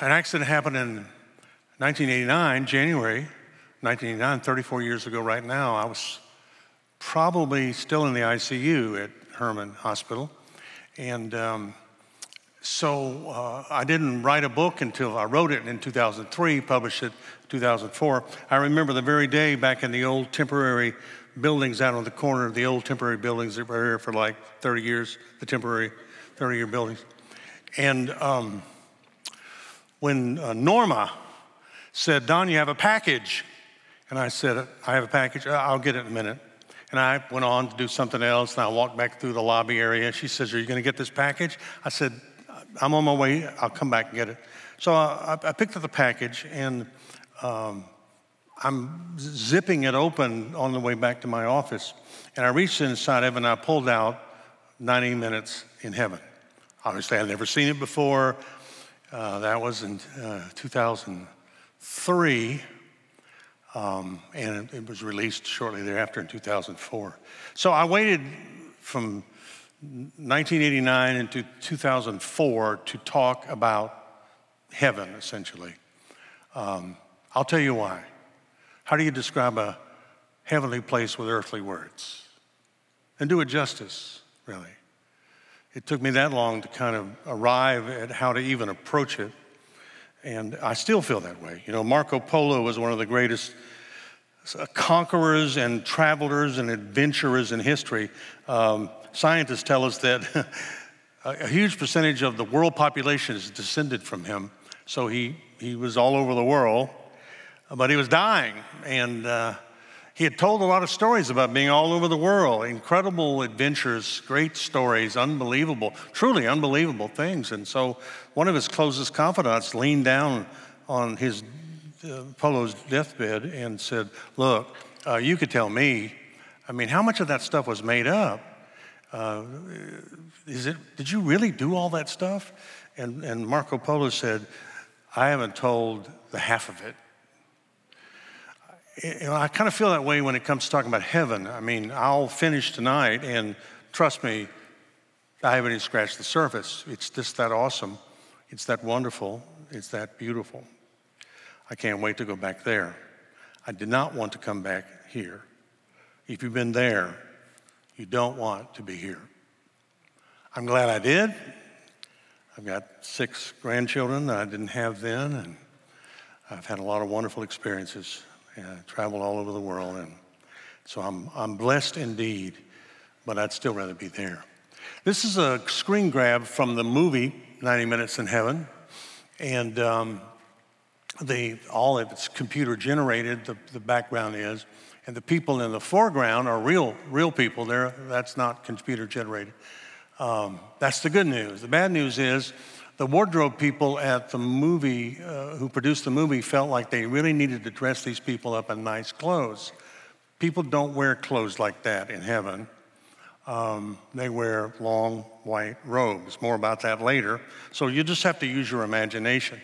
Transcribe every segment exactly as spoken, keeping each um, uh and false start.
An accident happened in nineteen eighty-nine, January nineteen eighty-nine, thirty-four years ago right now. I was probably still in the I C U at Herman Hospital. And um, so uh, I didn't write a book until I wrote it in two thousand three, published it in two thousand four. I remember the very day back in the old temporary buildings out on the corner, the old temporary buildings that were here for like thirty years, the temporary thirty-year buildings. And um, when uh, Norma said, "Don, you have a package." And I said, "I have a package. I'll get it in a minute." And I went on to do something else, and I walked back through the lobby area. She says, "Are you going to get this package?" I said, "I'm on my way. I'll come back and get it." So I, I picked up the package, and um, I'm zipping it open on the way back to my office. And I reached inside of it, and I pulled out ninety Minutes in Heaven. Obviously, I'd never seen it before. Uh, that was in uh, two thousand three, um, and it, it was released shortly thereafter in two thousand four. So I waited from nineteen eighty-nine into two thousand four to talk about heaven, essentially. Um, I'll tell you why. How do you describe a heavenly place with earthly words? And do it justice, really. It took me that long to kind of arrive at how to even approach it, and I still feel that way. You know, Marco Polo was one of the greatest conquerors and travelers and adventurers in history. Um, scientists tell us that a huge percentage of the world population is descended from him, so he, he was all over the world, but he was dying, and uh, he had told a lot of stories about being all over the world, incredible adventures, great stories, unbelievable, truly unbelievable things. And so one of his closest confidants leaned down on his uh, Polo's deathbed and said, "Look, uh, you could tell me. I mean, how much of that stuff was made up? Uh, is it? Did you really do all that stuff?" And, and Marco Polo said, "I haven't told the half of it." You know, I kind of feel that way when it comes to talking about heaven. I mean, I'll finish tonight, and trust me, I haven't even scratched the surface. It's just that awesome. It's that wonderful. It's that beautiful. I can't wait to go back there. I did not want to come back here. If you've been there, you don't want to be here. I'm glad I did. I've got six grandchildren that I didn't have then, and I've had a lot of wonderful experiences. And I traveled all over the world, and so I'm, I'm blessed indeed, but I'd still rather be there. This is a screen grab from the movie, ninety Minutes in Heaven, and um, they, all of it's computer-generated, the, the background is, and the people in the foreground are real real people. They're, that's not computer-generated. Um, that's the good news. The bad news is, the wardrobe people at the movie, uh, who produced the movie, felt like they really needed to dress these people up in nice clothes. People don't wear clothes like that in heaven. Um, they wear long white robes. More about that later. So you just have to use your imagination.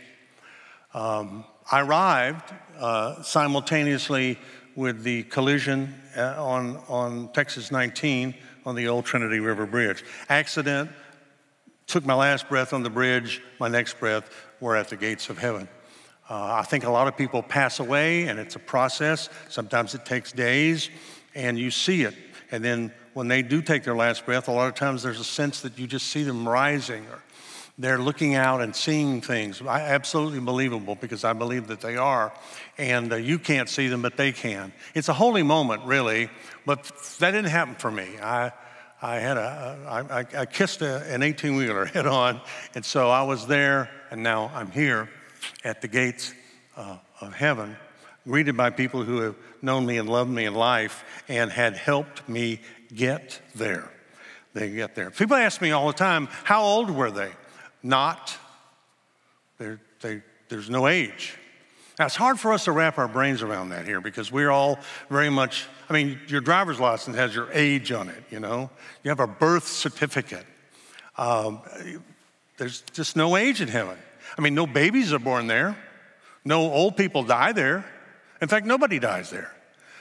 Um, I arrived uh, simultaneously with the collision on, on Texas nineteen on the old Trinity River Bridge. Accident. Took my last breath on the bridge, my next breath, we're at the gates of heaven. Uh, I think a lot of people pass away, and it's a process. Sometimes it takes days, and you see it. And then when they do take their last breath, a lot of times there's a sense that you just see them rising, or they're looking out and seeing things. I, absolutely believable, because I believe that they are. And uh, you can't see them, but they can. It's a holy moment, really, but that didn't happen for me. I... I had a, I, I kissed a, an eighteen-wheeler head on, and so I was there, and now I'm here at the gates uh, of heaven, greeted by people who have known me and loved me in life and had helped me get there. They get there. People ask me all the time, how old were they? Not. They're, they, there's no age. Now, it's hard for us to wrap our brains around that here because we're all very much, I mean, your driver's license has your age on it, you know. You have a birth certificate. Um, there's just no age in heaven. I mean, no babies are born there. No old people die there. In fact, nobody dies there.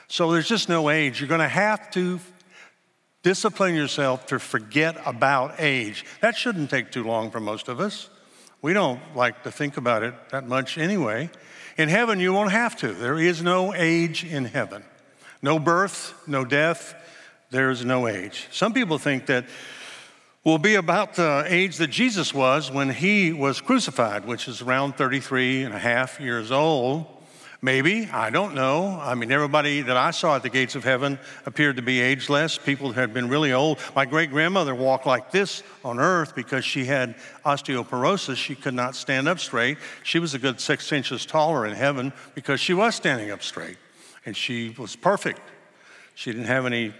So there's just no age. You're going to have to discipline yourself to forget about age. That shouldn't take too long for most of us. We don't like to think about it that much anyway. In heaven, you won't have to. There is no age in heaven. No birth, no death, there is no age. Some people think that we'll be about the age that Jesus was when he was crucified, which is around thirty-three and a half years old. Maybe, I don't know. I mean, everybody that I saw at the gates of heaven appeared to be ageless. People had been really old. My great-grandmother walked like this on earth because she had osteoporosis. She could not stand up straight. She was a good six inches taller in heaven because she was standing up straight, and she was perfect. She didn't have any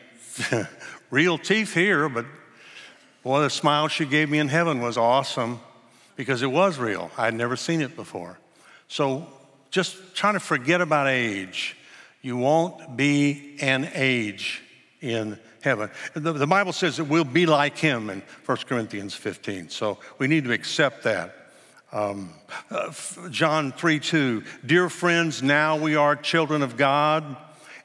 real teeth here, but boy, the smile she gave me in heaven was awesome because it was real. I had never seen it before. So just trying to forget about age. You won't be an age in heaven. The, the Bible says it will be like him in First Corinthians fifteen. So we need to accept that. Um, uh, John three two, dear friends, now we are children of God,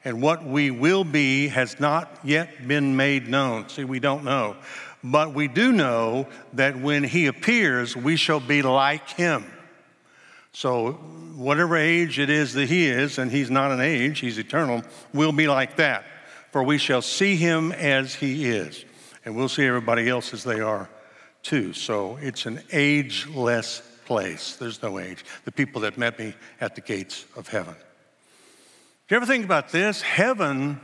and what we will be has not yet been made known. See, we don't know. But we do know that when he appears, we shall be like him. So whatever age it is that he is, and he's not an age, he's eternal, we'll be like that. For we shall see him as he is. And we'll see everybody else as they are too. So it's an ageless place. There's no age. The people that met me at the gates of heaven. Do you ever think about this? Heaven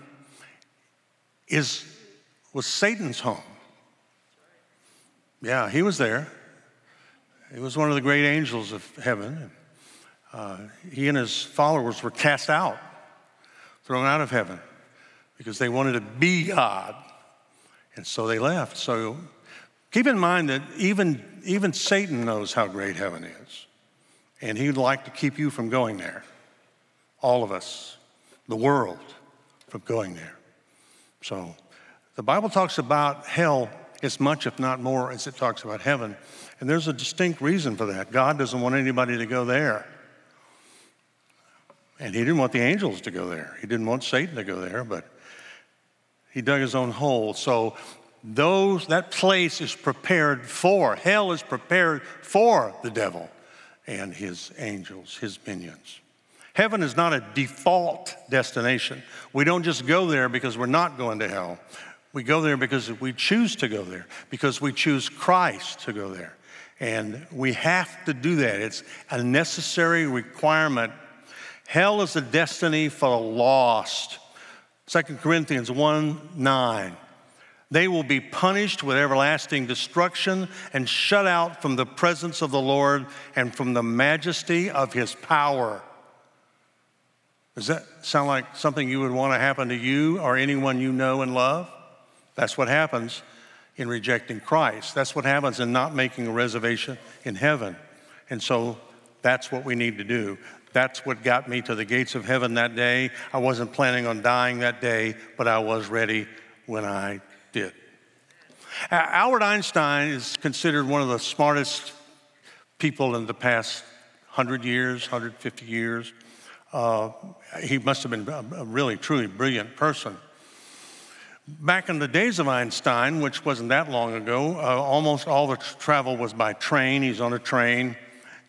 is was Satan's home. Yeah, he was there. He was one of the great angels of heaven. Uh, he and his followers were cast out, thrown out of heaven, because they wanted to be God, and so they left. So keep in mind that even, even Satan knows how great heaven is, and he'd like to keep you from going there, all of us, the world, from going there. So the Bible talks about hell as much, if not more, as it talks about heaven. And there's a distinct reason for that. God doesn't want anybody to go there. And he didn't want the angels to go there. He didn't want Satan to go there, but he dug his own hole. So those, that place is prepared for, hell is prepared for the devil and his angels, his minions. Heaven is not a default destination. We don't just go there because we're not going to hell. We go there because we choose to go there, because we choose Christ to go there. And we have to do that. It's a necessary requirement. Hell is a destiny for the lost. Second Corinthians one nine. They will be punished with everlasting destruction and shut out from the presence of the Lord and from the majesty of his power. Does that sound like something you would want to happen to you or anyone you know and love? That's what happens in rejecting Christ. That's what happens in not making a reservation in heaven. And so that's what we need to do. That's what got me to the gates of heaven that day. I wasn't planning on dying that day, but I was ready when I did. Albert Einstein is considered one of the smartest people in the past one hundred years, one hundred fifty years. Uh, he must have been a really, truly brilliant person. Back in the days of Einstein, which wasn't that long ago, uh, almost all the tr travel was by train. He's on a train,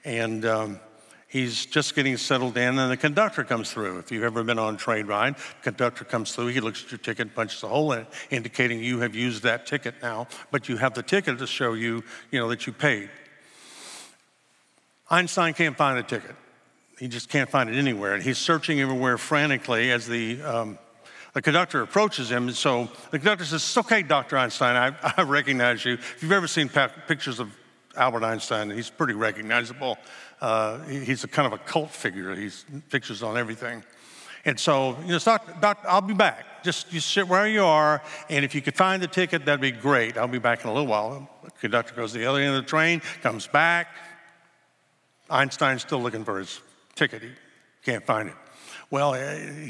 and um, he's just getting settled in, and the conductor comes through. If you've ever been on a train ride, the conductor comes through. He looks at your ticket, punches a hole in it, indicating you have used that ticket now, but you have the ticket to show you, you know, that you paid. Einstein can't find a ticket. He just can't find it anywhere, and he's searching everywhere frantically as the... Um, The conductor approaches him, and so the conductor says, it's okay, Doctor Einstein, I, I recognize you. If you've ever seen pictures of Albert Einstein, he's pretty recognizable. Uh, he's a kind of a cult figure. He's pictures on everything. And so, you know, Doctor, doc, I'll be back. Just you sit where you are, and if you could find the ticket, that'd be great. I'll be back in a little while. The conductor goes to the other end of the train, comes back. Einstein's still looking for his ticket. He can't find it. Well,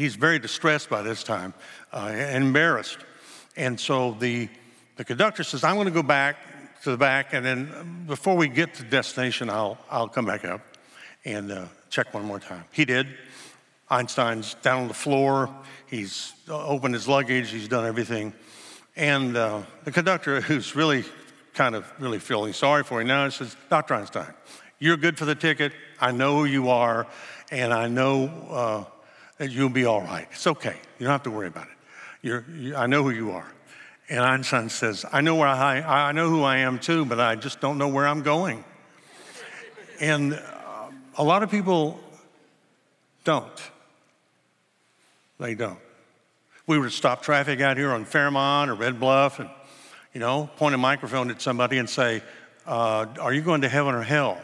he's very distressed by this time, uh, embarrassed. And so the, the conductor says, I'm going to go back to the back, and then before we get to the destination, I'll, I'll come back up and uh, check one more time. He did. Einstein's down on the floor. He's opened his luggage. He's done everything. And uh, the conductor, who's really kind of really feeling sorry for him now, says, Doctor Einstein, You're good for the ticket. I know you are, and I know uh, that you'll be all right. It's okay. You don't have to worry about it. You're, you, I know who you are." And Einstein says, I know, where I, I know who I am too, but I just don't know where I'm going. And uh, a lot of people don't. They don't. We would stop traffic out here on Fairmont or Red Bluff and, you know, point a microphone at somebody and say, uh, are you going to heaven or hell?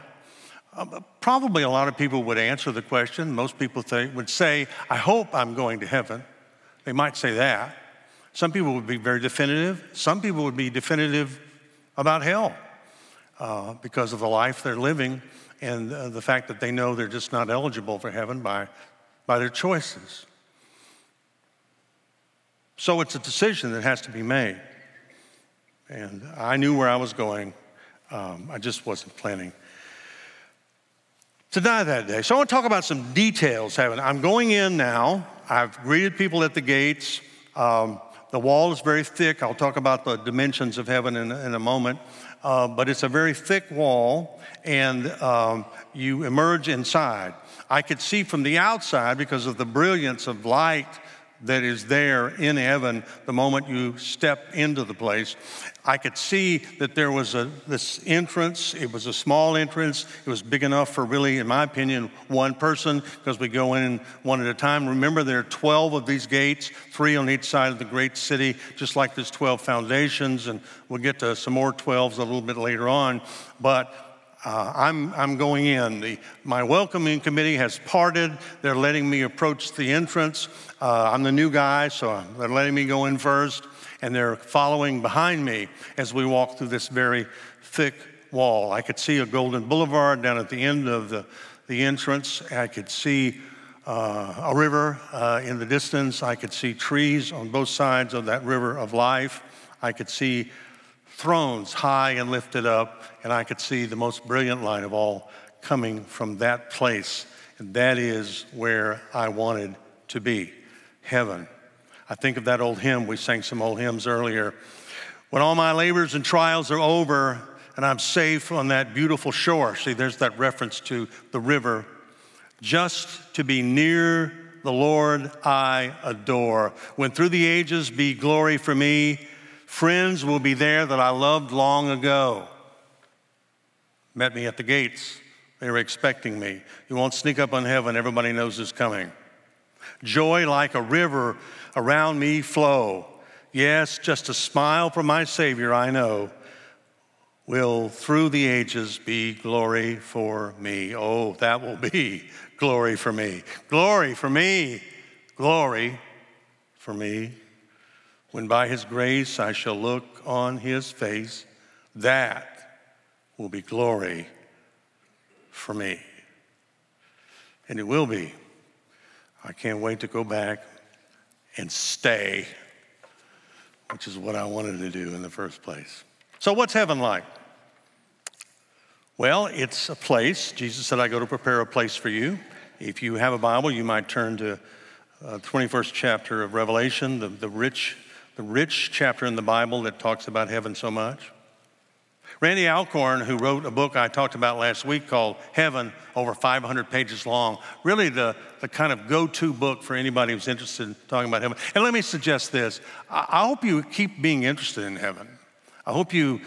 Uh, probably a lot of people would answer the question. Most people think, would say, I hope I'm going to heaven. They might say that. Some people would be very definitive. Some people would be definitive about hell uh, because of the life they're living and uh, the fact that they know they're just not eligible for heaven by, by their choices. So it's a decision that has to be made. And I knew where I was going. Um, I just wasn't planning to die that day. So I want to talk about some details. I'm going in now. I've greeted people at the gates. Um, the wall is very thick. I'll talk about the dimensions of heaven in, in a moment. Uh, but it's a very thick wall, and um, you emerge inside. I could see from the outside because of the brilliance of light that is there in heaven the moment you step into the place. I could see that there was a, this entrance. It was a small entrance. It was big enough for really, in my opinion, one person, because we go in one at a time. Remember, there are twelve of these gates, three on each side of the great city, just like there's twelve foundations, and we'll get to some more twelves a little bit later on. But Uh, I'm, I'm going in. The, my welcoming committee has parted. They're letting me approach the entrance. Uh, I'm the new guy, so they're letting me go in first, and they're following behind me as we walk through this very thick wall. I could see a golden boulevard down at the end of the, the entrance. I could see uh, a river uh, in the distance. I could see trees on both sides of that river of life. I could see thrones high and lifted up, and I could see the most brilliant light of all coming from that place. And that is where I wanted to be, heaven. I think of that old hymn. We sang some old hymns earlier. When all my labors and trials are over and I'm safe on that beautiful shore. See, there's that reference to the river. Just to be near the Lord I adore. When through the ages be glory for me, friends will be there that I loved long ago. Met me at the gates. They were expecting me. You won't sneak up on heaven. Everybody knows it's coming. Joy like a river around me flow. Yes, just a smile from my Savior I know will through the ages be glory for me. Oh, that will be glory for me. Glory for me. Glory for me. When by his grace I shall look on his face, that will be glory for me. And it will be. I can't wait to go back and stay, which is what I wanted to do in the first place. So what's heaven like? Well, it's a place. Jesus said, I go to prepare a place for you. If you have a Bible, you might turn to the twenty-first chapter of Revelation, the, the rich The rich chapter in the Bible that talks about heaven so much. Randy Alcorn, who wrote a book I talked about last week called Heaven, over five hundred pages long, really the, the kind of go-to book for anybody who's interested in talking about heaven. And let me suggest this. I, I hope you keep being interested in heaven. I hope you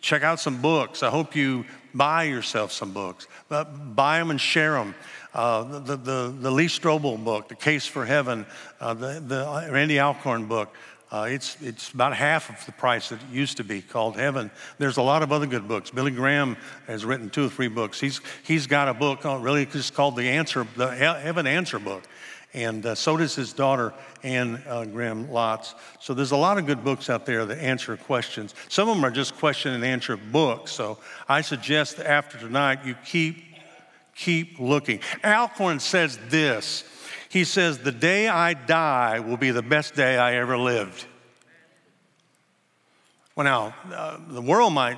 check out some books. I hope you buy yourself some books. Uh, buy them and share them. Uh, the, the, the Lee Strobel book, The Case for Heaven, uh, the, the Randy Alcorn book. Uh, it's, it's about half of the price that it used to be, called Heaven. There's a lot of other good books. Billy Graham has written two or three books. He's, he's got a book on, really just called the, Answer, the Heaven Answer Book. And uh, so does his daughter, Anne uh, Graham Lotz. So there's a lot of good books out there that answer questions. Some of them are just question and answer books. So I suggest that after tonight, you keep, keep looking. Alcorn says this. He says, the day I die will be the best day I ever lived. Well, now, uh, the world might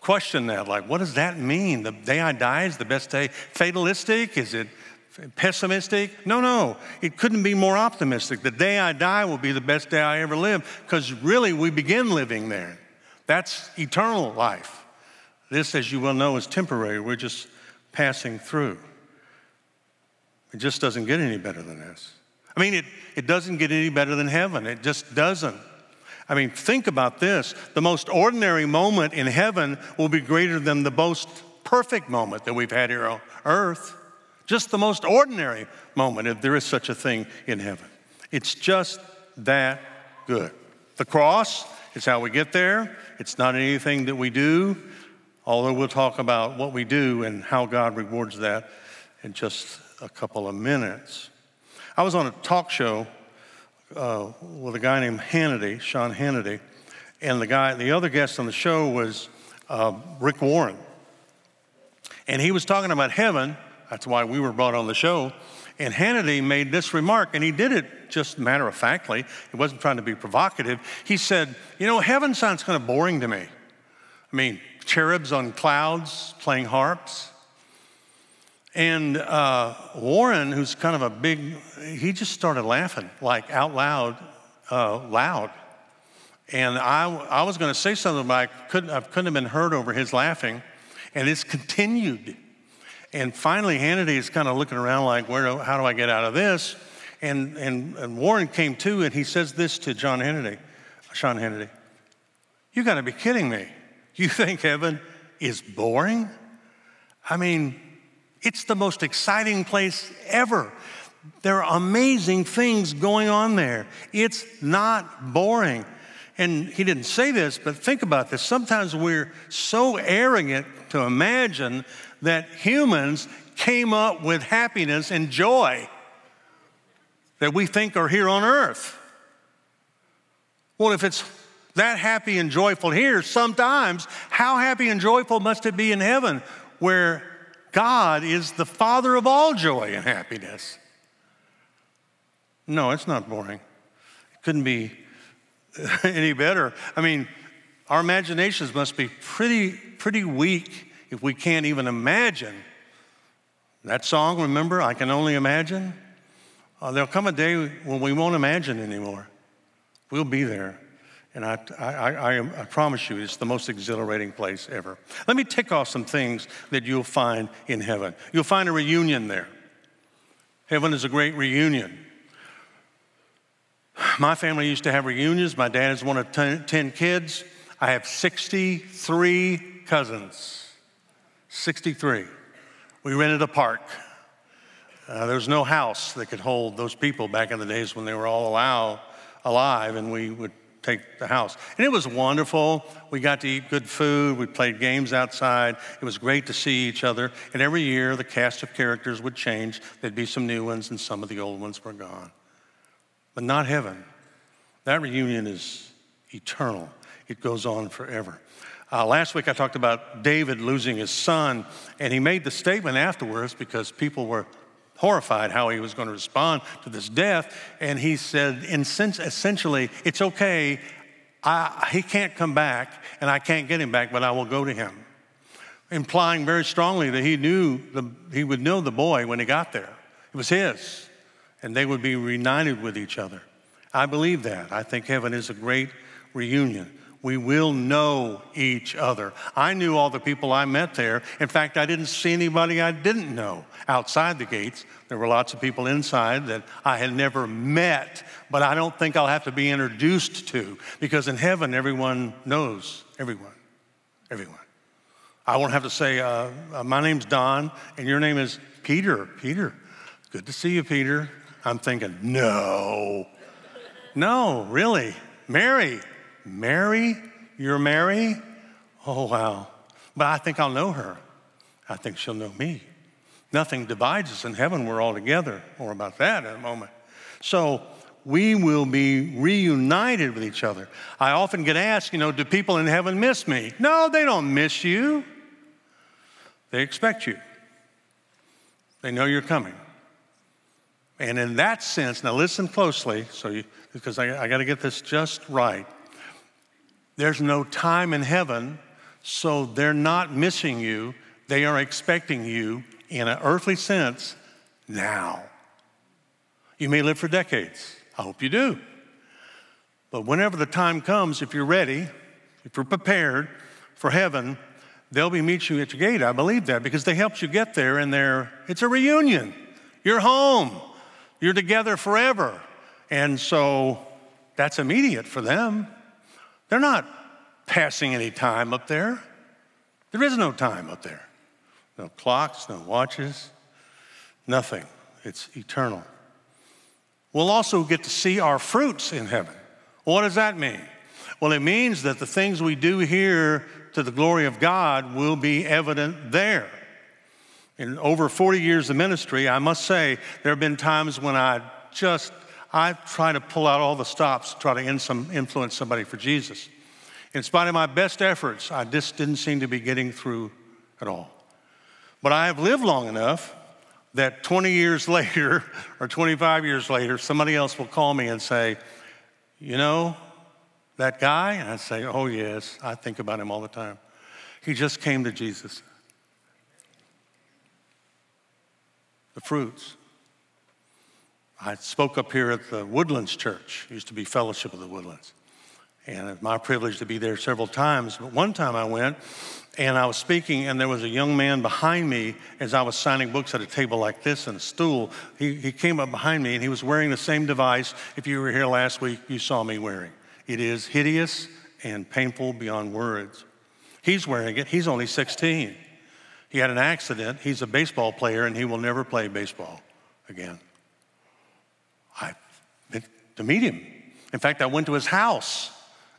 question that. Like, what does that mean? The day I die is the best day? Fatalistic? Is it pessimistic? No, no. It couldn't be more optimistic. The day I die will be the best day I ever lived, because really we begin living there. That's eternal life. This, as you well know, is temporary. We're just passing through. It just doesn't get any better than this. I mean, it, it doesn't get any better than heaven. It just doesn't. I mean, think about this. The most ordinary moment in heaven will be greater than the most perfect moment that we've had here on earth. Just the most ordinary moment, if there is such a thing in heaven. It's just that good. The cross is how we get there. It's not anything that we do, although we'll talk about what we do and how God rewards that in just a couple of minutes. I was on a talk show uh, with a guy named Hannity, Sean Hannity, and the guy, the other guest on the show was uh, Rick Warren. And he was talking about heaven. That's why we were brought on the show. And Hannity made this remark, and he did it just matter-of-factly. He wasn't trying to be provocative. He said, you know, heaven sounds kind of boring to me. I mean, cherubs on clouds playing harps. And uh, Warren, who's kind of a big, he just started laughing, like out loud, uh, loud. And I, I was going to say something, but I couldn't, I couldn't have been heard over his laughing. And it's continued. And finally, Hannity is kind of looking around like, where? Do, how do I get out of this? And, and and Warren came to, and he says this to John Hannity, Sean Hannity. You got to be kidding me. You think heaven is boring? I mean, it's the most exciting place ever. There are amazing things going on there. It's not boring. And he didn't say this, but think about this. Sometimes we're so arrogant to imagine that humans came up with happiness and joy that we think are here on earth. Well, if it's that happy and joyful here sometimes, how happy and joyful must it be in heaven, where God is the Father of all joy and happiness? No, it's not boring. It couldn't be any better. I mean, our imaginations must be pretty, pretty weak if we can't even imagine. That song, remember, I Can Only Imagine? Uh, there'll come a day when we won't imagine anymore. We'll be there. And I, I, I, I promise you, it's the most exhilarating place ever. Let me tick off some things that you'll find in heaven. You'll find a reunion there. Heaven is a great reunion. My family used to have reunions. My dad is one of ten kids. I have sixty-three cousins, sixty-three. We rented a park. Uh, there was no house that could hold those people back in the days when they were all allow, alive, and we would take the house. And it was wonderful. We got to eat good food. We played games outside. It was great to see each other. And every year, the cast of characters would change. There'd be some new ones, and some of the old ones were gone. But not heaven. That reunion is eternal. It goes on forever. Uh, last week I talked about David losing his son, and he made the statement afterwards because people were horrified how he was going to respond to this death, and he said, in sense, essentially, it's okay, I, he can't come back, and I can't get him back, but I will go to him, implying very strongly that he knew, the, he would know the boy when he got there. It was his. And they would be reunited with each other. I believe that. I think heaven is a great reunion. We will know each other. I knew all the people I met there. In fact, I didn't see anybody I didn't know outside the gates. There were lots of people inside that I had never met, but I don't think I'll have to be introduced to, because in heaven, everyone knows everyone, everyone. I won't have to say, uh, my name's Don, and your name is Peter, Peter. Good to see you, Peter. I'm thinking, no, no, really, Mary, Mary, you're Mary? Oh, wow. But I think I'll know her. I think she'll know me. Nothing divides us. In heaven, we're all together. More about that in a moment. So we will be reunited with each other. I often get asked, you know, do people in heaven miss me? No, they don't miss you. They expect you. They know you're coming. And in that sense, now listen closely, so you, because I, I got to get this just right. There's no time in heaven, so they're not missing you. They are expecting you in an earthly sense now. You may live for decades. I hope you do. But whenever the time comes, if you're ready, if you're prepared for heaven, They'll be meet you at your gate. I believe that because they helped you get there, and they're, it's a reunion. You're home. You're together forever. And so that's immediate for them. They're not passing any time up there. There is no time up there. No clocks, no watches, nothing. It's eternal. We'll also get to see our fruits in heaven. What does that mean? Well, it means that the things we do here to the glory of God will be evident there. In over forty years of ministry, I must say there have been times when I just, I try to pull out all the stops, try to in some, influence somebody for Jesus. In spite of my best efforts, I just didn't seem to be getting through at all. But I have lived long enough that twenty years later or twenty-five years later, somebody else will call me and say, you know, that guy? And I'd say, oh, yes, I think about him all the time. He just came to Jesus. The fruits. I spoke up here at the Woodlands Church. It used to be Fellowship of the Woodlands. And it's my privilege to be there several times. But one time I went, and I was speaking, and there was a young man behind me as I was signing books at a table like this and a stool. He, he came up behind me, and he was wearing the same device. If you were here last week, you saw me wearing. It is hideous and painful beyond words. He's wearing it. He's only sixteen. He had an accident. He's a baseball player, and he will never play baseball again. I went to meet him. In fact, I went to his house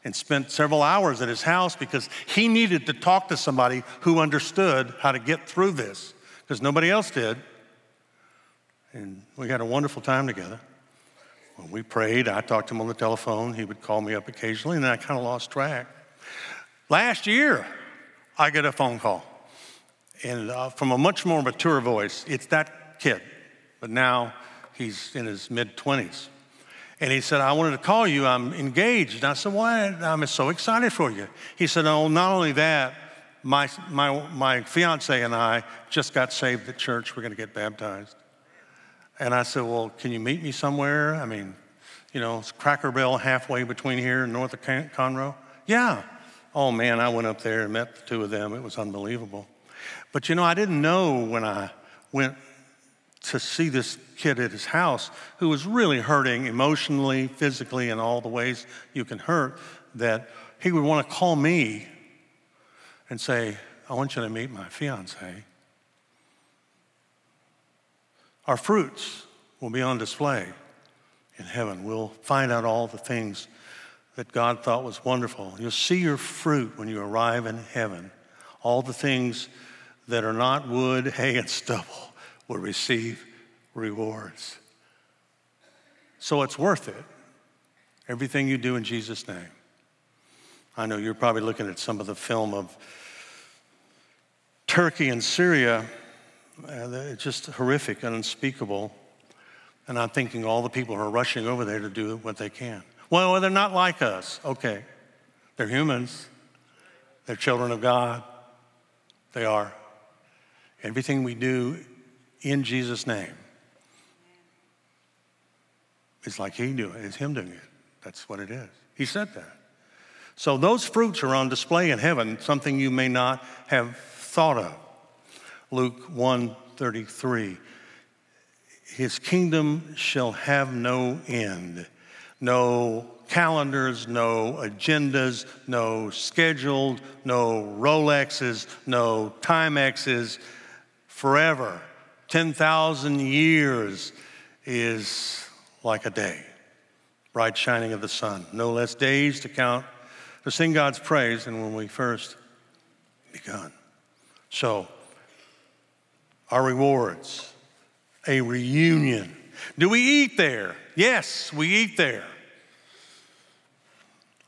and spent several hours at his house because he needed to talk to somebody who understood how to get through this because nobody else did. And we had a wonderful time together. When we prayed, I talked to him on the telephone. He would call me up occasionally, and then I kind of lost track. Last year, I got a phone call, and uh, from a much more mature voice. It's that kid, but now he's in his mid-twenties. And he said, I wanted to call you. I'm engaged. And I said, why? I'm so excited for you. He said, oh, not only that, my, my, my fiance and I just got saved at church. We're going to get baptized. And I said, well, can you meet me somewhere? I mean, you know, it's Cracker Barrel halfway between here and north of Conroe. Yeah. Oh, man, I went up there and met the two of them. It was unbelievable. But, you know, I didn't know when I went to see this kid at his house who was really hurting emotionally, physically, in all the ways you can hurt, that he would want to call me and say, I want you to meet my fiancée. Our fruits will be on display in heaven. We'll find out all the things that God thought was wonderful. You'll see your fruit when you arrive in heaven. All the things that are not wood, hay, and stubble will receive rewards. So it's worth it, everything you do in Jesus' name. I know you're probably looking at some of the film of Turkey and Syria. Uh, it's just horrific and unspeakable. And I'm thinking all the people are rushing over there to do what they can. Well, they're not like us. Okay. They're humans. They're children of God. They are. Everything we do in Jesus' name is like he doing it. It's him doing it. That's what it is. He said that. So those fruits are on display in heaven, something you may not have thought of. Luke one thirty-three, his kingdom shall have no end, no calendars, no agendas, no scheduled, no Rolexes, no Timexes, forever. ten thousand years is like a day, bright shining of the sun, no less days to count, to sing God's praise than when we first begun. So, our rewards, a reunion. Do we eat there? Yes, we eat there.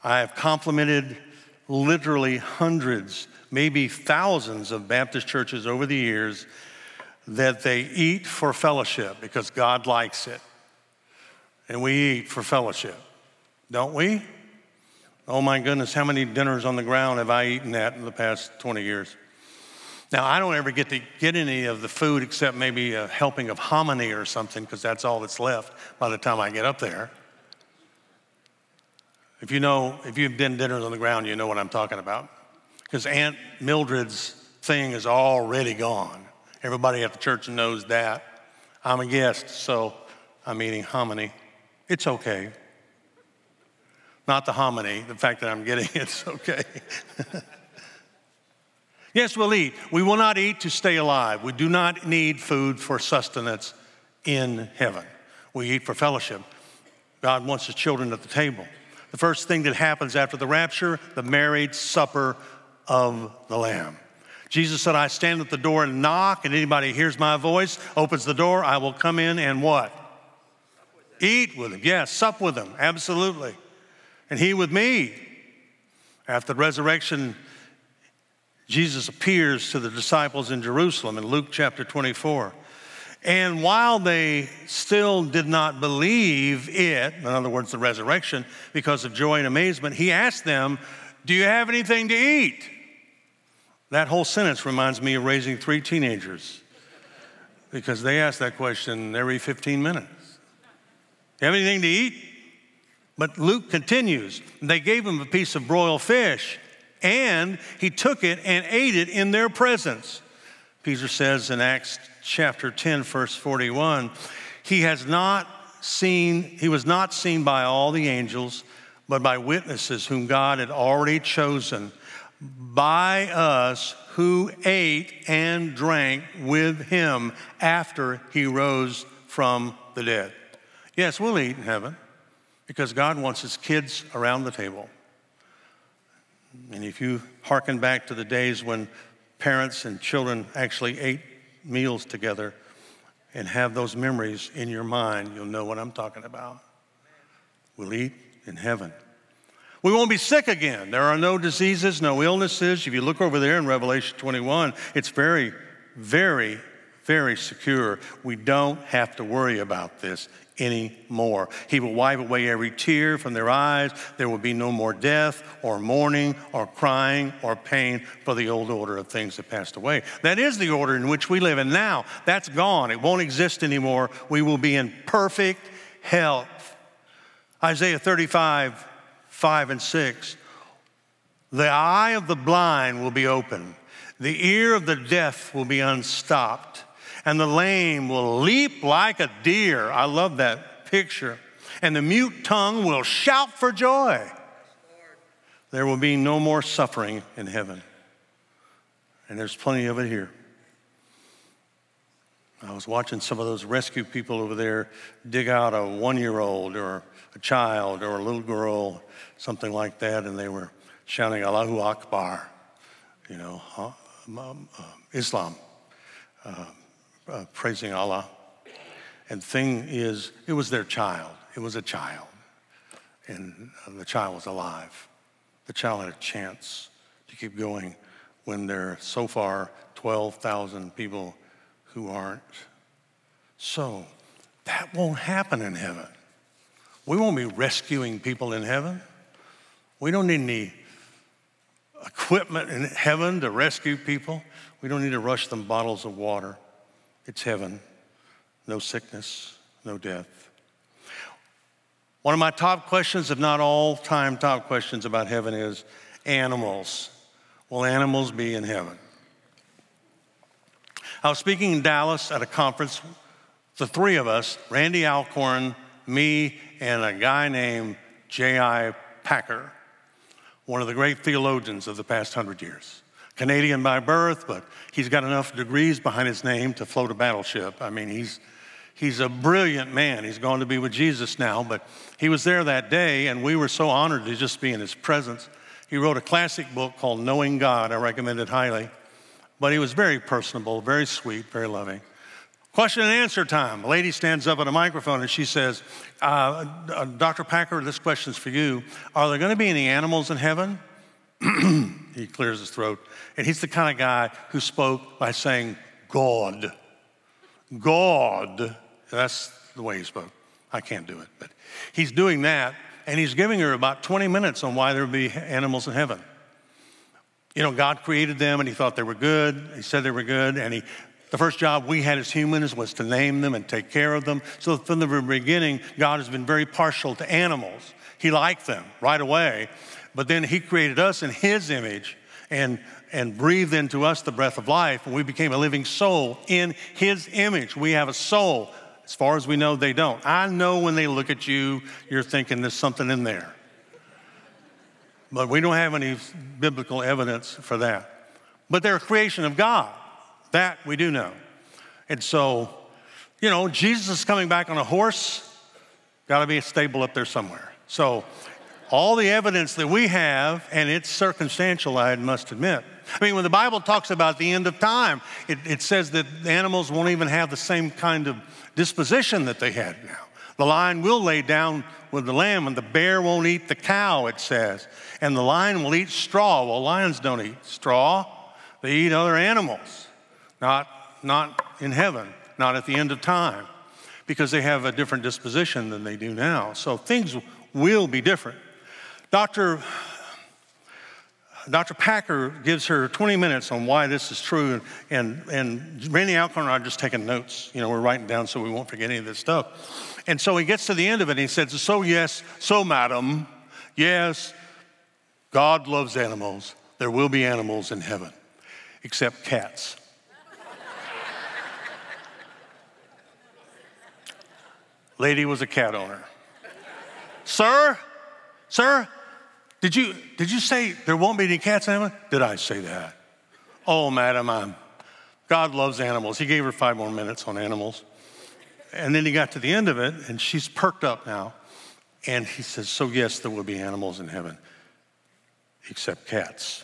I have complimented literally hundreds, maybe thousands of Baptist churches over the years that they eat for fellowship because God likes it. And we eat for fellowship, don't we? Oh my goodness, how many dinners on the ground have I eaten at in the past twenty years? Now, I don't ever get to get any of the food except maybe a helping of hominy or something because that's all that's left by the time I get up there. If you know, if you've been dinners on the ground, you know what I'm talking about. because Aunt Mildred's thing is already gone. Everybody at the church knows that. I'm a guest, so I'm eating hominy. It's okay. Not the hominy, the fact that I'm getting it's okay. Yes, we'll eat. We will not eat to stay alive. We do not need food for sustenance in heaven. We eat for fellowship. God wants his children at the table. The first thing that happens after the rapture, the marriage supper of the Lamb. Jesus said, I stand at the door and knock, and anybody hears my voice, opens the door, I will come in and what? With Eat with him. Yes, yeah, sup with him, absolutely. And he with me. After the resurrection, Jesus appears to the disciples in Jerusalem in Luke chapter twenty-four. And while they still did not believe it, in other words, the resurrection, because of joy and amazement, he asked them, do you have anything to eat? That whole sentence reminds me of raising three teenagers because they ask that question every fifteen minutes. Do you have anything to eat? But Luke continues. They gave him a piece of broiled fish, and he took it and ate it in their presence. Peter says in Acts chapter ten, verse forty-one, he has not seen, he was not seen by all the angels, but by witnesses whom God had already chosen, by us who ate and drank with him after he rose from the dead. Yes, we'll eat in heaven because God wants his kids around the table. And if you hearken back to the days when parents and children actually ate meals together and have those memories in your mind, you'll know what I'm talking about. We'll eat in heaven. We won't be sick again. There are no diseases, no illnesses. If you look over there in Revelation twenty-one, it's very, very, very secure. We don't have to worry about this anymore. He will wipe away every tear from their eyes. There will be no more death or mourning or crying or pain, for the old order of things that passed away. That is the order in which we live, and now that's gone. It won't exist anymore. We will be in perfect health. Isaiah thirty-five, five and six. The eye of the blind will be open. The ear of the deaf will be unstopped. And the lame will leap like a deer. I love that picture. And the mute tongue will shout for joy. There will be no more suffering in heaven. And there's plenty of it here. I was watching some of those rescue people over there dig out a one-year-old or a child or a little girl, something like that, and they were shouting Allahu Akbar, you know, huh? um, uh, Islam. Uh, Uh, praising Allah. And thing is, it was their child. It was a child. And the child was alive. The child had a chance to keep going when there are so far twelve thousand people who aren't. So that won't happen in heaven. We won't be rescuing people in heaven. We don't need any equipment in heaven to rescue people. We don't need to rush them bottles of water. It's heaven, no sickness, no death. One of my top questions, if not all-time top questions about heaven is animals. Will animals be in heaven? I was speaking in Dallas at a conference, the three of us, Randy Alcorn, me, and a guy named J I Packer, one of the great theologians of the past hundred years. Canadian by birth, but he's got enough degrees behind his name to float a battleship. I mean, he's he's a brilliant man. He's gone to be with Jesus now, but he was there that day, and we were so honored to just be in his presence. He wrote a classic book called Knowing God. I recommend it highly. But he was very personable, very sweet, very loving. Question and answer time. A lady stands up at a microphone, and she says, uh, uh, Doctor Packer, this question's for you. Are there going to be any animals in heaven? He clears his throat, and he's the kind of guy who spoke by saying, God, God. That's the way he spoke. I can't do it, but he's doing that, and he's giving her about twenty minutes on why there would be animals in heaven. You know, God created them, and he thought they were good. He said they were good, and he, the first job we had as humans was to name them and take care of them. So from the beginning, God has been very partial to animals. He liked them right away. But then he created us in his image, and, and breathed into us the breath of life, and we became a living soul in his image. We have a soul. As far as we know, they don't. I know when they look at you, you're thinking there's something in there. But we don't have any biblical evidence for that. But they're a creation of God. That we do know. And so, you know, Jesus is coming back on a horse. Got to be a stable up there somewhere. So all the evidence that we have, and it's circumstantial, I must admit. I mean, when the Bible talks about the end of time, it, it says that animals won't even have the same kind of disposition that they had now. The lion will lay down with the lamb, and the bear won't eat the cow, it says. And the lion will eat straw. Well, lions don't eat straw. They eat other animals. Not, not in heaven, not at the end of time, because they have a different disposition than they do now. So things will be different. Doctor Doctor Packer gives her twenty minutes on why this is true, and, and, and Randy Alcorn and I are just taking notes. You know, we're writing down so we won't forget any of this stuff. And so he gets to the end of it, and he says, so yes, so madam, yes, God loves animals. There will be animals in heaven, except cats. Lady was a cat owner. Sir, sir, did you, did you say there won't be any cats in heaven? Did I say that? Oh, madam, I'm, God loves animals. He gave her five more minutes on animals. And then he got to the end of it, and she's perked up now. And he says, so yes, there will be animals in heaven, except cats.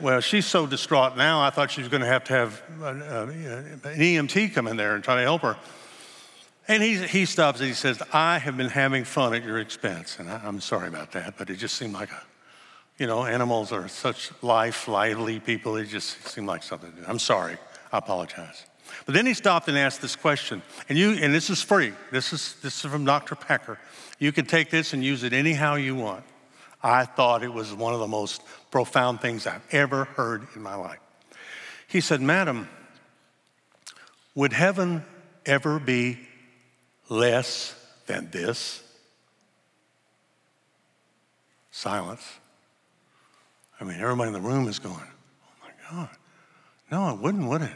Well, she's so distraught now, I thought she was going to have to have an, uh, an E M T come in there and try to help her. And he, he stops and he says, I have been having fun at your expense. And I, I'm sorry about that, but it just seemed like a, you know, animals are such life, lively people. It just seemed like something to do. I'm sorry. I apologize. But then he stopped and asked this question. And you, and this is free. This is, this is from Doctor Packer. You can take this and use it anyhow you want. I thought it was one of the most profound things I've ever heard in my life. He said, madam, would heaven ever be less than this? Silence. I mean, everybody in the room is going, oh my God. No, it wouldn't, would it?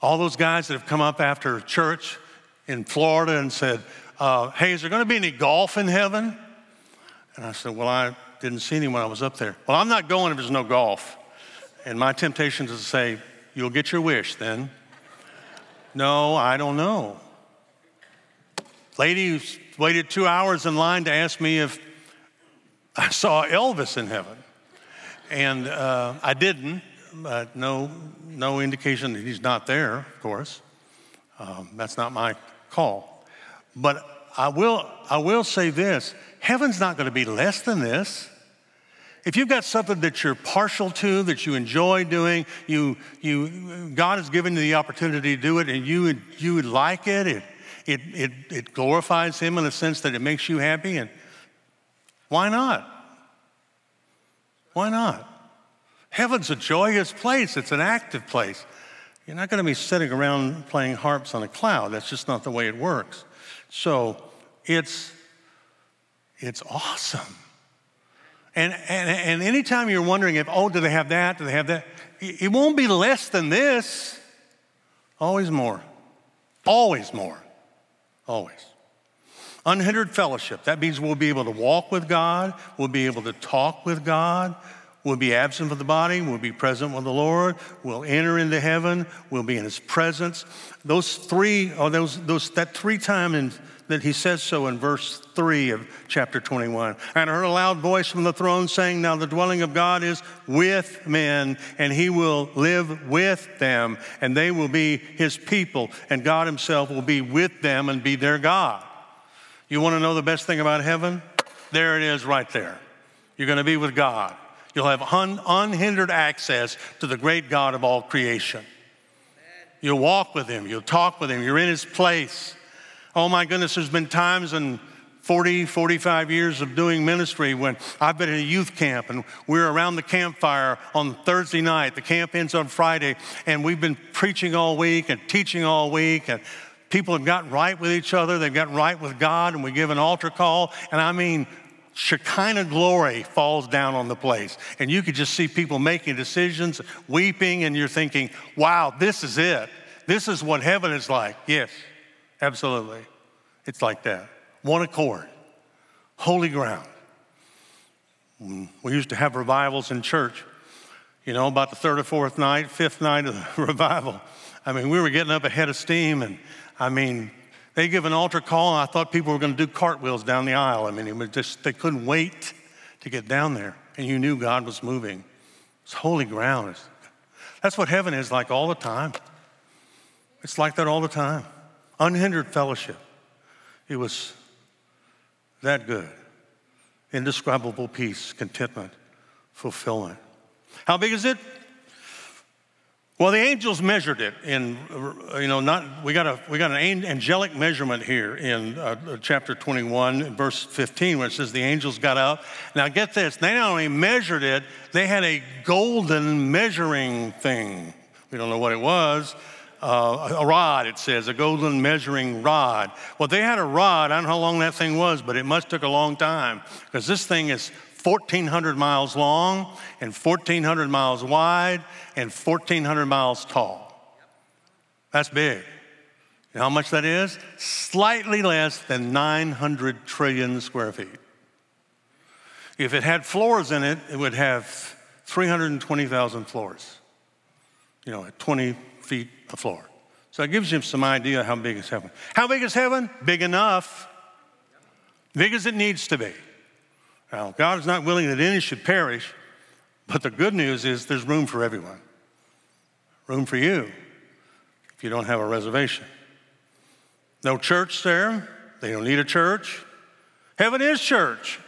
All those guys that have come up after church in Florida and said, uh, hey, is there going to be any golf in heaven? And I said, well, I didn't see any when I was up there. Well, I'm not going if there's no golf. And my temptation is to say, you'll get your wish then. No, I don't know. Lady who waited two hours in line to ask me if I saw Elvis in heaven. And uh, I didn't, but no, no indication that he's not there, of course. Um, that's not my call. But I will, I will say this, heaven's not going to be less than this. If you've got something that you're partial to, that you enjoy doing, you, you, God has given you the opportunity to do it, and you would, you would like it, it It, it, it glorifies him in the sense that it makes you happy, and why not? Why not? Heaven's a joyous place. It's an active place. You're not going to be sitting around playing harps on a cloud. That's just not the way it works. So it's, it's awesome. And, and, and anytime you're wondering if, oh, do they have that? Do they have that? It won't be less than this. Always more. Always more. Always. Unhindered fellowship. That means we'll be able to walk with God. We'll be able to talk with God. We'll be absent from the body. We'll be present with the Lord. We'll enter into heaven. We'll be in his presence. Those three, or those, those, that three time in, that he says so in verse three of chapter twenty-one. And I heard a loud voice from the throne saying, now the dwelling of God is with men, and he will live with them, and they will be his people, and God himself will be with them and be their God. You want to know the best thing about heaven? There it is right there. You're going to be with God. You'll have un- unhindered access to the great God of all creation. You'll walk with him. You'll talk with him. You're in his place. Oh my goodness, there's been times in forty, forty-five years of doing ministry when I've been in a youth camp and we're around the campfire on Thursday night. The camp ends on Friday, and we've been preaching all week and teaching all week, and people have gotten right with each other. They've gotten right with God, and we give an altar call. And I mean, Shekinah glory falls down on the place. And you could just see people making decisions, weeping, and you're thinking, wow, this is it. This is what heaven is like. Yes, absolutely. It's like that. One accord, holy ground. We used to have revivals in church, you know, about the third or fourth night, fifth night of the revival. I mean, we were getting up ahead of steam, and I mean, they give an altar call, and I thought people were going to do cartwheels down the aisle. I mean, it was just, they couldn't wait to get down there, and you knew God was moving. It's holy ground. That's what heaven is like all the time. It's like that all the time. Unhindered fellowship. It was that good. Indescribable peace, contentment, fulfillment. How big is it? Well, the angels measured it in, you know, not, we got a, we got an angelic measurement here in uh, chapter twenty-one, verse fifteen, where it says the angels got up. Now get this, they not only measured it, they had a golden measuring thing. We don't know what it was. Uh, a rod, it says, a golden measuring rod. Well, they had a rod. I don't know how long that thing was, but it must took a long time because this thing is fourteen hundred miles long and fourteen hundred miles wide and fourteen hundred miles tall. That's big. You know how much that is? Slightly less than nine hundred trillion square feet. If it had floors in it, it would have three hundred twenty thousand floors, you know, at twenty feet a floor. So it gives you some idea how big is heaven. How big is heaven? Big enough. Big as it needs to be. Now, God is not willing that any should perish, but the good news is there's room for everyone. Room for you if you don't have a reservation. No church there. They don't need a church. Heaven is church.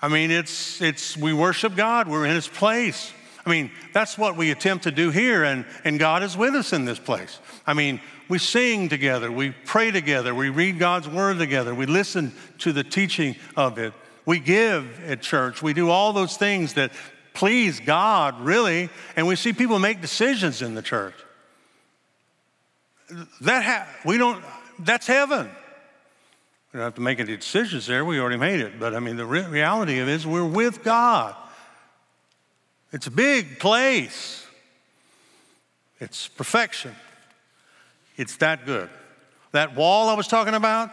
I mean, it's, it's we worship God. We're in His place. I mean, that's what we attempt to do here, and, and God is with us in this place. I mean, we sing together. We pray together. We read God's Word together. We listen to the teaching of it. We give at church. We do all those things that please God, really, and we see people make decisions in the church. That ha- we don't. That's heaven. We don't have to make any decisions there. We already made it. But, I mean, the re- reality of it is we're with God. It's a big place. It's perfection. It's that good. That wall I was talking about,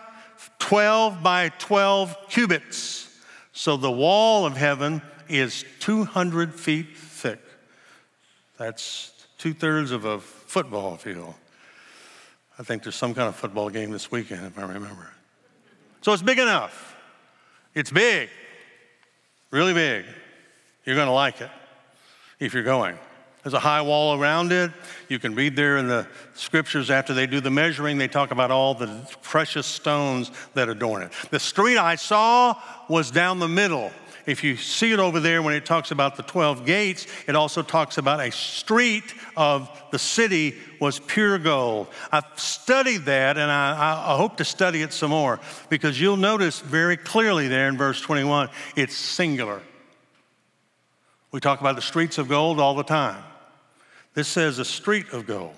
twelve by twelve cubits. So the wall of heaven is two hundred feet thick. That's two-thirds of a football field. I think there's some kind of football game this weekend, if I remember. So it's big enough. It's big, really big. You're going to like it if you're going. There's a high wall around it. You can read there in the scriptures after they do the measuring, they talk about all the precious stones that adorn it. The street I saw was down the middle. If you see it over there when it talks about the twelve gates, it also talks about a street of the city was pure gold. I've studied that, and I, I hope to study it some more because you'll notice very clearly there in verse twenty-one, it's singular. We talk about the streets of gold all the time. This says a street of gold.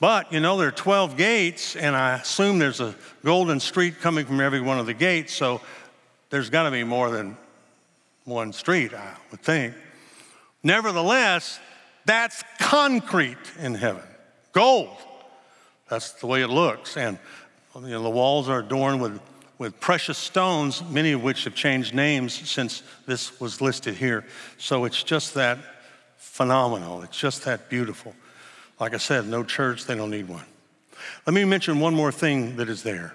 But, you know, there are twelve gates, and I assume there's a golden street coming from every one of the gates, so there's got to be more than one street, I would think. Nevertheless, that's concrete in heaven. Gold. That's the way it looks. And, you know, the walls are adorned with, with precious stones, many of which have changed names since this was listed here. So it's just that phenomenal. It's just that beautiful. Like I said, no church, they don't need one. Let me mention one more thing that is there.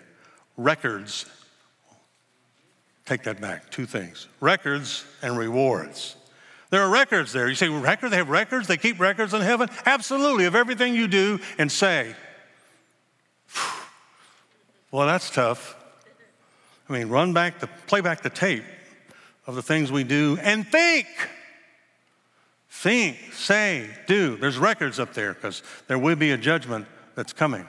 Records. Take that back, two things. Records and rewards. There are records there. You say, record? They have records? They keep records in heaven? Absolutely, of everything you do and say. Well, that's tough. I mean, run back, the, play back the tape of the things we do and think. Think, say, do. There's records up there because there will be a judgment that's coming.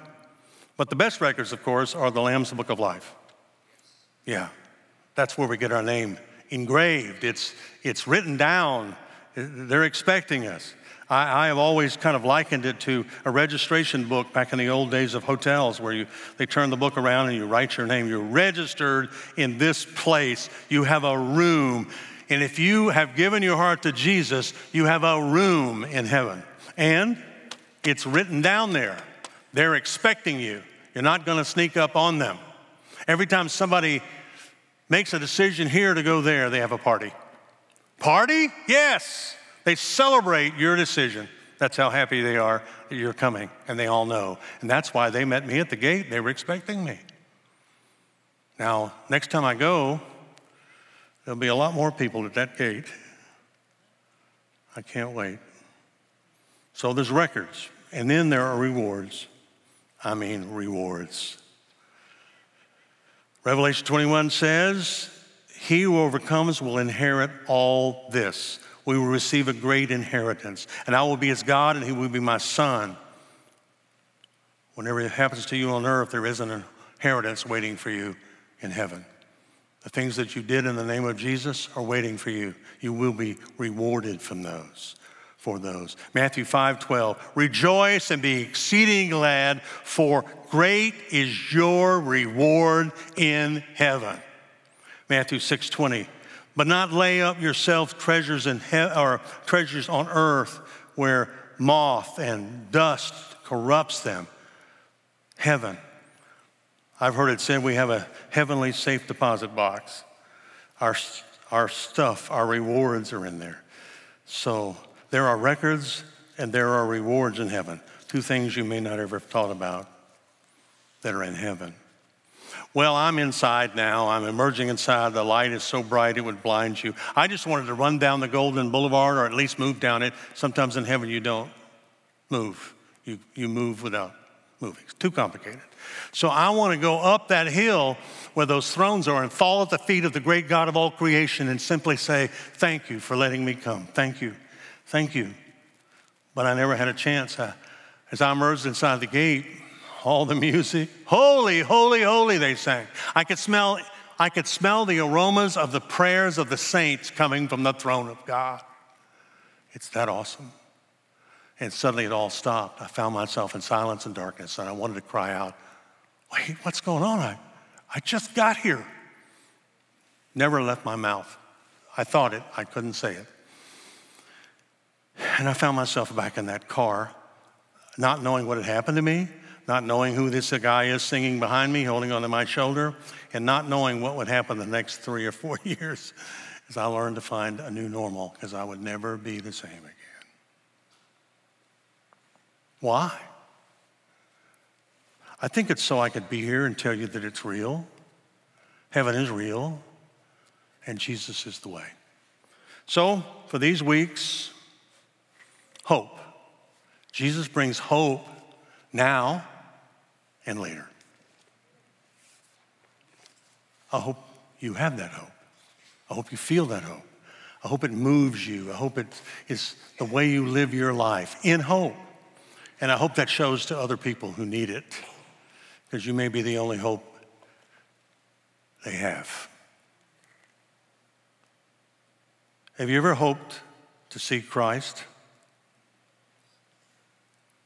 But the best records, of course, are the Lamb's Book of Life. Yeah, that's where we get our name engraved. It's, it's written down. They're expecting us. I, I have always kind of likened it to a registration book back in the old days of hotels where you they turn the book around and you write your name. You're registered in this place. You have a room. And if you have given your heart to Jesus, you have a room in heaven. And it's written down there. They're expecting you. You're not going to sneak up on them. Every time somebody makes a decision here to go there, they have a party. Party? Yes. They celebrate your decision. That's how happy they are that you're coming, and they all know. And that's why they met me at the gate. They were expecting me. Now, next time I go, there'll be a lot more people at that gate. I can't wait. So there's records, and then there are rewards. I mean rewards. Revelation twenty-one says, he who overcomes will inherit all this. We will receive a great inheritance. And I will be his God, and he will be my son. Whenever it happens to you on earth, there is an inheritance waiting for you in heaven. The things that you did in the name of Jesus are waiting for you. You will be rewarded from those, for those. Matthew five twelve, rejoice and be exceeding glad, for great is your reward in heaven. Matthew six twenty, but not lay up yourself treasures in he- or treasures on earth where moth and dust corrupts them. Heaven. I've heard it said we have a heavenly safe deposit box. Our, our stuff, our rewards are in there. So there are records and there are rewards in heaven. Two things you may not ever have thought about that are in heaven. Well, I'm inside now. I'm emerging inside. The light is so bright it would blind you. I just wanted to run down the Golden Boulevard or at least move down it. Sometimes in heaven you don't move. You, you move without moving. It's too complicated. So I want to go up that hill where those thrones are and fall at the feet of the great God of all creation and simply say, thank you for letting me come. Thank you. Thank you. But I never had a chance. I, as I emerged inside the gate, all the music, holy, holy, holy, they sang. I could smell, I could smell the aromas of the prayers of the saints coming from the throne of God. It's that awesome. And suddenly it all stopped. I found myself in silence and darkness, and I wanted to cry out, wait, what's going on? I, I just got here. Never left my mouth. I thought it. I couldn't say it. And I found myself back in that car, not knowing what had happened to me, not knowing who this guy is singing behind me, holding onto my shoulder, and not knowing what would happen the next three or four years as I learned to find a new normal, because I would never be the same again. Why? I think it's so I could be here and tell you that it's real. Heaven is real, and Jesus is the way. So, for these weeks, hope. Jesus brings hope now and later. I hope you have that hope. I hope you feel that hope. I hope it moves you. I hope it is the way you live your life in hope. And I hope that shows to other people who need it, because you may be the only hope they have. Have you ever hoped to see Christ?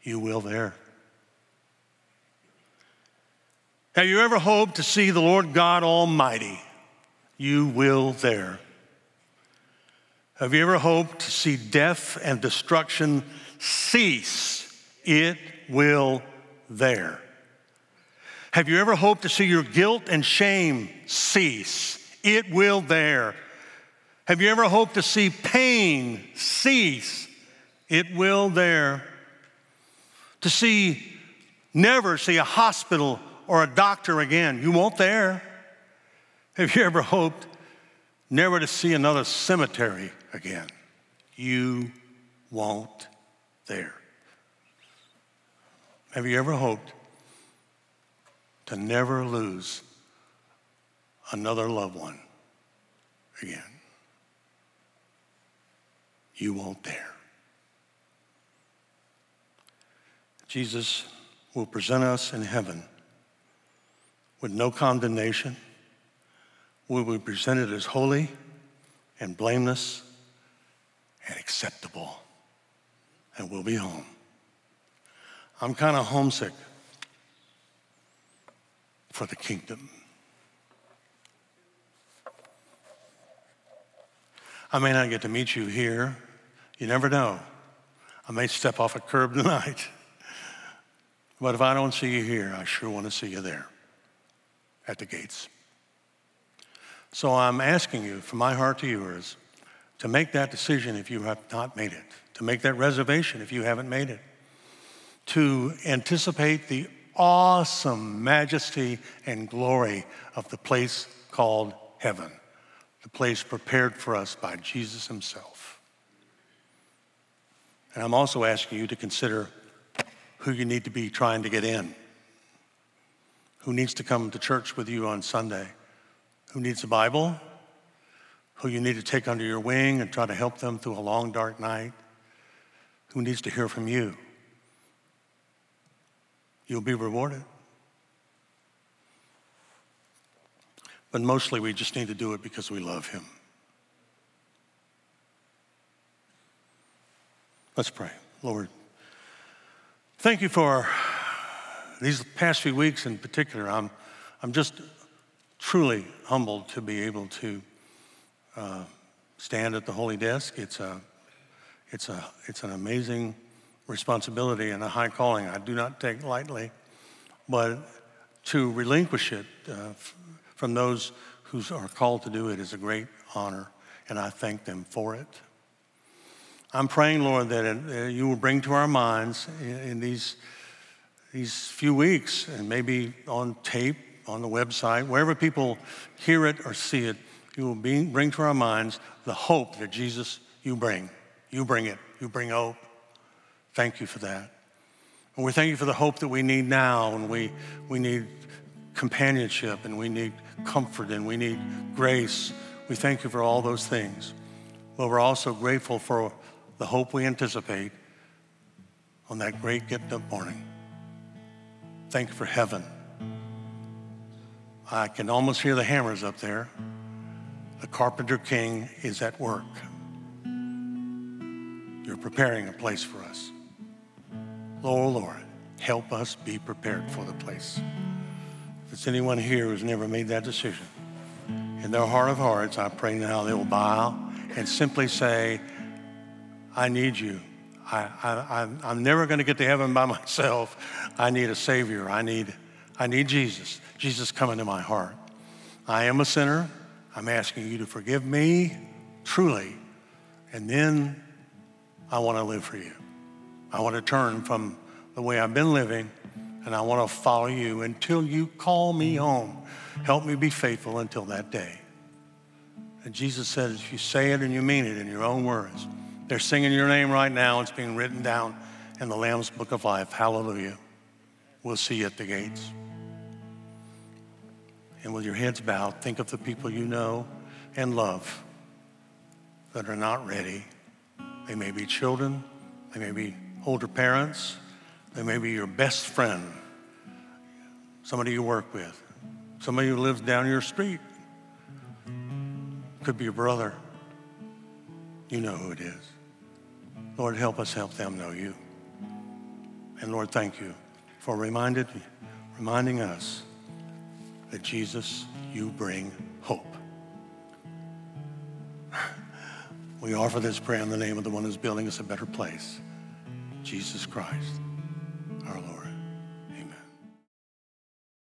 You will there. Have you ever hoped to see the Lord God Almighty? You will there. Have you ever hoped to see death and destruction cease? It will there. Have you ever hoped to see your guilt and shame cease? It will there. Have you ever hoped to see pain cease? It will there. To see, never see a hospital or a doctor again, you won't there. Have you ever hoped never to see another cemetery again? You won't there. Have you ever hoped to never lose another loved one again? You won't dare. Jesus will present us in heaven with no condemnation. We will be presented as holy and blameless and acceptable and we'll be home. I'm kind of homesick for the kingdom. I may not get to meet you here. You never know. I may step off a curb tonight. But if I don't see you here, I sure want to see you there at the gates. So I'm asking you, from my heart to yours, to make that decision if you have not made it, to make that reservation if you haven't made it, to anticipate the awesome majesty and glory of the place called heaven, the place prepared for us by Jesus himself. And I'm also asking you to consider who you need to be trying to get in, who needs to come to church with you on Sunday, who needs a Bible, who you need to take under your wing and try to help them through a long, dark night, who needs to hear from you. You'll be rewarded. But mostly we just need to do it because we love him. Let's pray. Lord, thank you for these past few weeks in particular. I'm, I'm just truly humbled to be able to uh, stand at the Holy Desk. It's a, it's a, it's an amazing responsibility and a high calling I do not take lightly, but to relinquish it uh, f- from those who are called to do it is a great honor, and I thank them for it. I'm praying, Lord, that it, uh, you will bring to our minds in, in these, these few weeks, and maybe on tape, on the website, wherever people hear it or see it, you will be, bring to our minds the hope that Jesus, you bring. You bring it. You bring hope. Thank you for that. And we thank you for the hope that we need now, and we, we need companionship, and we need comfort, and we need grace. We thank you for all those things. But we're also grateful for the hope we anticipate on that great get-up morning. Thank you for heaven. I can almost hear the hammers up there. The Carpenter King is at work. You're preparing a place for us. Lord, Lord, help us be prepared for the place. If there's anyone here who's never made that decision, in their heart of hearts, I pray now they will bow and simply say, I need you. I, I, I'm, I'm never going to get to heaven by myself. I need a Savior. I need, I need Jesus. Jesus, come into my heart. I am a sinner. I'm asking you to forgive me truly. And then I want to live for you. I want to turn from the way I've been living, and I want to follow you until you call me home. Help me be faithful until that day. And Jesus says, if you say it and you mean it in your own words, they're singing your name right now. It's being written down in the Lamb's Book of Life. Hallelujah. We'll see you at the gates. And with your heads bowed, think of the people you know and love that are not ready. They may be children. They may be older parents. They may be your best friend, somebody you work with, somebody who lives down your street. Could be your brother. You know who it is. Lord, help us help them know you. And Lord, thank you for reminded, reminding us that Jesus, you bring hope. We offer this prayer in the name of the one who's building us a better place, Jesus Christ.